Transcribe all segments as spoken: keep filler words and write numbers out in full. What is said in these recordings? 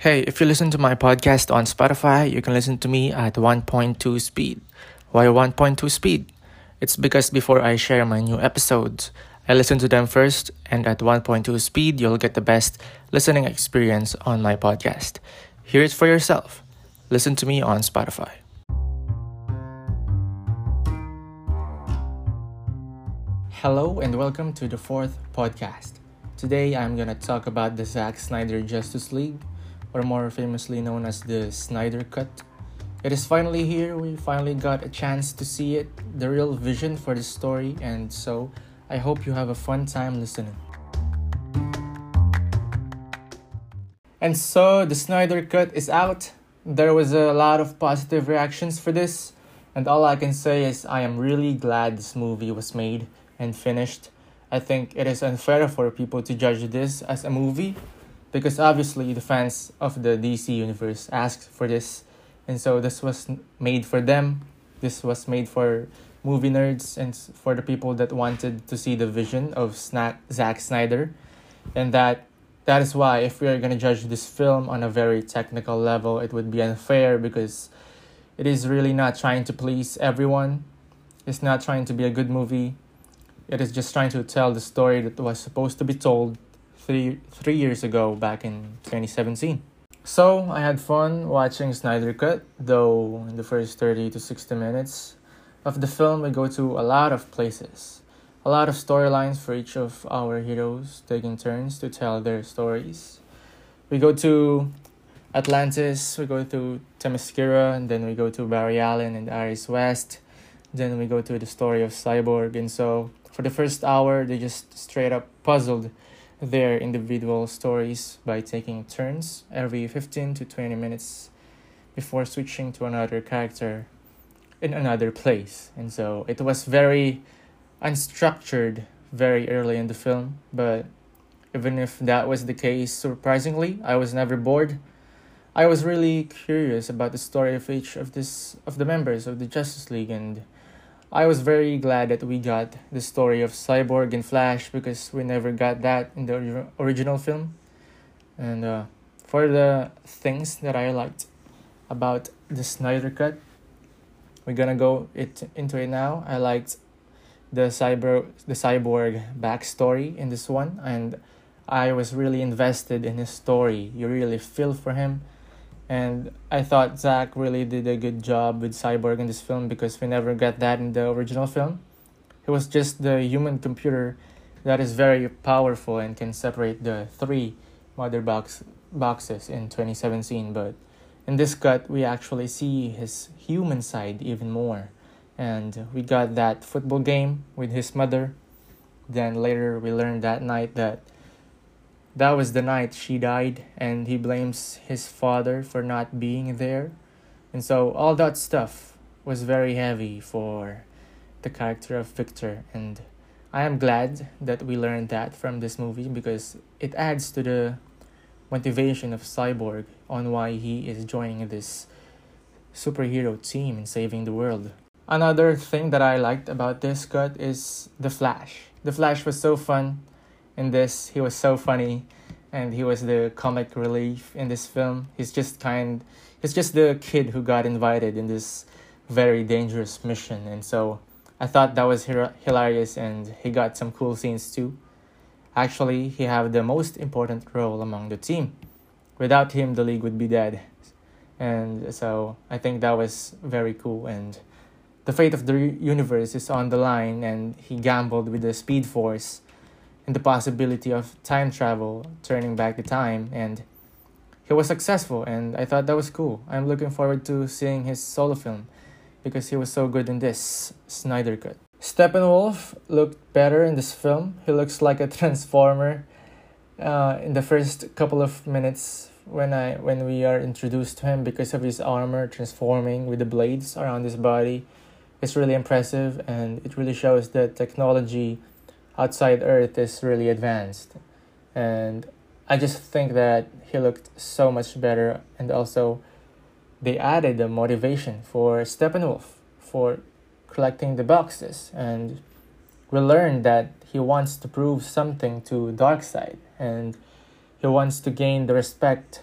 Hey, if you listen to my podcast on Spotify, you can listen to me at one point two speed. Why one point two speed? It's because before I share my new episodes, I listen to them first, and at one point two speed, you'll get the best listening experience on my podcast. Hear it for yourself. Listen to me on Spotify. Hello and welcome to the fourth podcast. Today, I'm gonna talk about the Zack Snyder Justice League, or more famously known as the Snyder Cut. It is finally here. We finally got a chance to see it, the real vision for the story, and so I hope you have a fun time listening. And so the Snyder Cut is out. There was a lot of positive reactions for this, and all I can say is I am really glad this movie was made and finished. I think it is unfair for people to judge this as a movie, because obviously the fans of the D C universe asked for this. And so this was made for them. This was made for movie nerds and for the people that wanted to see the vision of Sna- Zack Snyder. And that that is why if we are going to judge this film on a very technical level, it would be unfair, because it is really not trying to please everyone. It's not trying to be a good movie. It is just trying to tell the story that was supposed to be told Three, three years ago, back in twenty seventeen. So I had fun watching Snyder Cut, though in the first thirty to sixty minutes of the film we go to a lot of places, a lot of storylines for each of our heroes taking turns to tell their stories. We go to Atlantis, we go to Themyscira, and then we go to Barry Allen and Iris West, then we go to the story of Cyborg. And so for the first hour, they just straight up puzzled their individual stories by taking turns every fifteen to twenty minutes before switching to another character in another place. And so it was very unstructured very early in the film, but even if that was the case, surprisingly, I was never bored. I was really curious about the story of each of this of the members of the Justice League, and I was very glad that we got the story of Cyborg and Flash, because we never got that in the or- original film. And uh, for the things that I liked about the Snyder Cut, we're gonna go it into it now. I liked the cyber the Cyborg backstory in this one, and I was really invested in his story. You really feel for him. And I thought Zack really did a good job with Cyborg in this film, because we never got that in the original film. He was just the human computer that is very powerful and can separate the three mother box boxes in twenty seventeen. But in this cut, we actually see his human side even more. And we got that football game with his mother. Then later we learned that night that That was the night she died, and he blames his father for not being there. And so all that stuff was very heavy for the character of Victor. And I am glad that we learned that from this movie, because it adds to the motivation of Cyborg on why he is joining this superhero team and saving the world. Another thing that I liked about this cut is the Flash. The Flash was so fun. In this, he was so funny, and he was the comic relief in this film. He's just kind, he's just the kid who got invited in this very dangerous mission. And so I thought that was her- hilarious, and he got some cool scenes too. Actually, he had the most important role among the team. Without him, the league would be dead. And so I think that was very cool. And the fate of the universe is on the line, and he gambled with the Speed Force and the possibility of time travel, turning back the time, and he was successful, and I thought that was cool. I'm looking forward to seeing his solo film, because he was so good in this Snyder Cut. Steppenwolf looked better in this film. He looks like a transformer uh, in the first couple of minutes when I when we are introduced to him, because of his armor transforming with the blades around his body. It's really impressive, and it really shows that technology outside Earth is really advanced. And I just think that he looked so much better, and also they added the motivation for Steppenwolf for collecting the boxes, and we learned that he wants to prove something to Darkseid, and he wants to gain the respect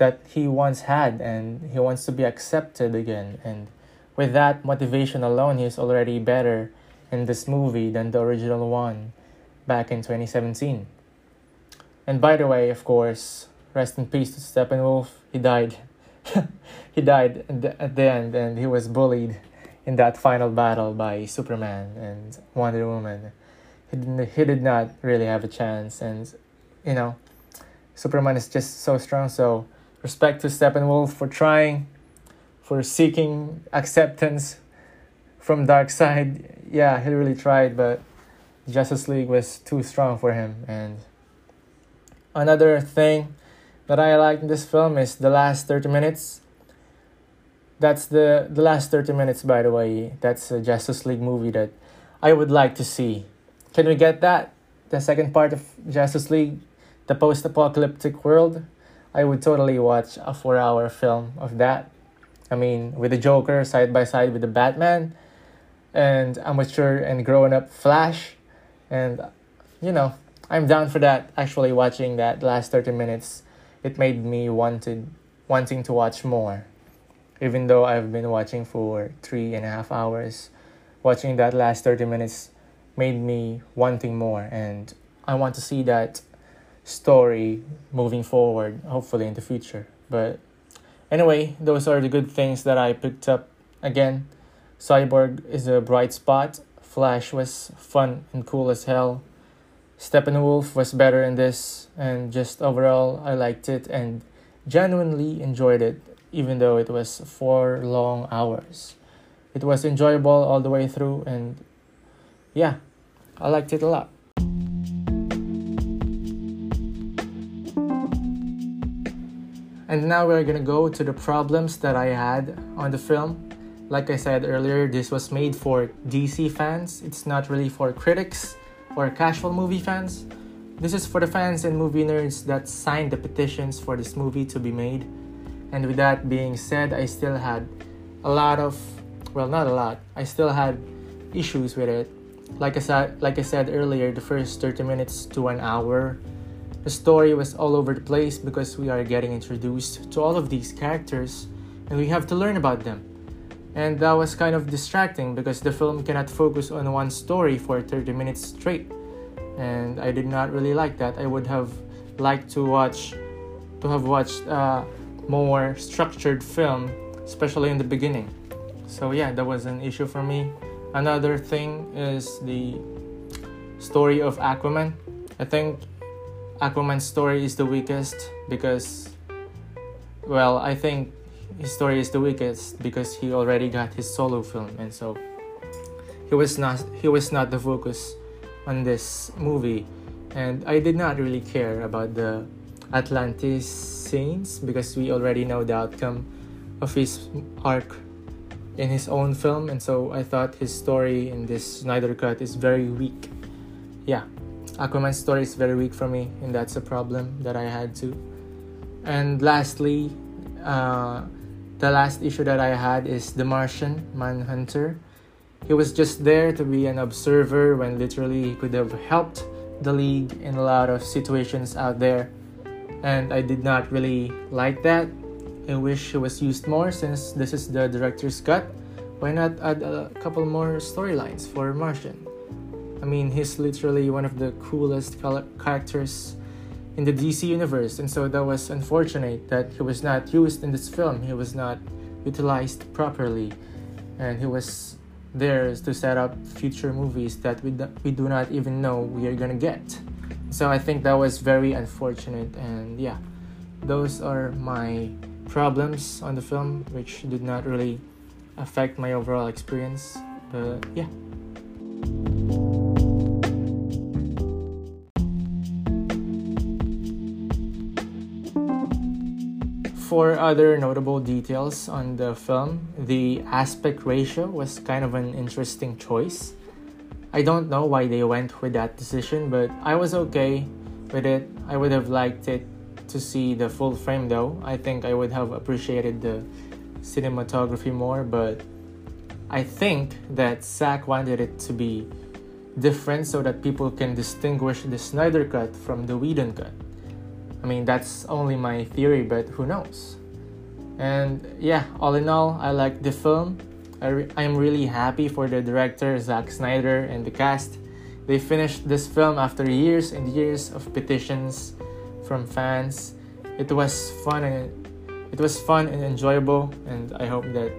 that he once had, and he wants to be accepted again. And with that motivation alone, he's already better in this movie than the original one back in twenty seventeen. And by the way, of course, rest in peace to Steppenwolf. He died. He died at the end, and he was bullied in that final battle by Superman and Wonder Woman. He didn't, he did not really have a chance, and, you know, Superman is just so strong. So respect to Steppenwolf for trying, for seeking acceptance from Darkseid. Yeah, he really tried, but Justice League was too strong for him. And another thing that I liked in this film is the last thirty minutes. That's the, the last thirty minutes, by the way. That's a Justice League movie that I would like to see. Can we get that? The second part of Justice League, the post-apocalyptic world. I would totally watch a four-hour film of that. I mean, with the Joker side by side with the Batman, and amateur and growing up Flash. And, you know, I'm down for that. Actually, watching that last thirty minutes, it made me wanted, wanting to watch more. Even though I've been watching for three and a half hours, watching that last thirty minutes made me wanting more. And I want to see that story moving forward, hopefully in the future. But anyway, those are the good things that I picked up. Again, Cyborg is a bright spot. Flash was fun and cool as hell. Steppenwolf was better in this, and just overall I liked it and genuinely enjoyed it, even though it was four long hours. It was enjoyable all the way through, and yeah, I liked it a lot. And now we're gonna go to the problems that I had on the film. Like I said earlier, this was made for D C fans. It's not really for critics or casual movie fans. This is for the fans and movie nerds that signed the petitions for this movie to be made. And with that being said, I still had a lot of, well, not a lot, I still had issues with it. Like I said, like I said earlier, the first thirty minutes to an hour, the story was all over the place because we are getting introduced to all of these characters and we have to learn about them. And that was kind of distracting because the film cannot focus on one story for thirty minutes straight. And I did not really like that. I would have liked to watch, to have watched a more structured film, especially in the beginning. So yeah, that was an issue for me. Another thing is the story of Aquaman. I think Aquaman's story is the weakest because, well, I think his story is the weakest because he already got his solo film, and so he was not he was not the focus on this movie. And I did not really care about the Atlantis scenes because we already know the outcome of his arc in his own film, and so I thought his story in this Snyder Cut is very weak. Yeah. Aquaman's story is very weak for me, and that's a problem that I had too. And lastly, uh, the last issue that I had is the Martian Manhunter. He was just there to be an observer when literally he could have helped the League in a lot of situations out there. And I did not really like that. I wish he was used more since this is the director's cut. Why not add a couple more storylines for Martian? I mean, he's literally one of the coolest characters in the D C universe, and so that was unfortunate that he was not used in this film. He was not utilized properly, and he was there to set up future movies that we do, we do not even know we are gonna get. So I think that was very unfortunate, and yeah, those are my problems on the film, which did not really affect my overall experience, but yeah. For other notable details on the film, the aspect ratio was kind of an interesting choice. I don't know why they went with that decision, but I was okay with it. I would have liked it to see the full frame though. I think I would have appreciated the cinematography more, but I think that Zack wanted it to be different so that people can distinguish the Snyder Cut from the Whedon Cut. I mean, that's only my theory, but who knows? And yeah, all in all, I like the film. I re- I'm really happy for the director, Zack Snyder, and the cast. They finished this film after years and years of petitions from fans. It was fun and it was fun and enjoyable, and I hope that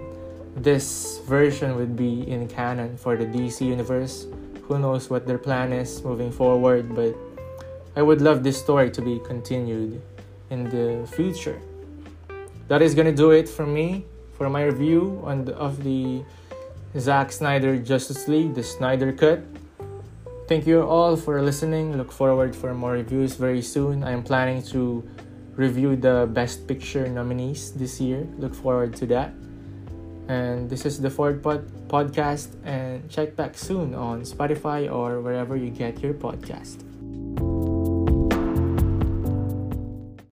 this version would be in canon for the D C universe. Who knows what their plan is moving forward, but I would love this story to be continued in the future. That is gonna do it for me for my review on the, of the Zack Snyder Justice League, the Snyder Cut. Thank you all for listening. Look forward for more reviews very soon. I am planning to review the Best Picture nominees this year. Look forward to that. And this is the Ford Pod- Podcast, and check back soon on Spotify or wherever you get your podcast.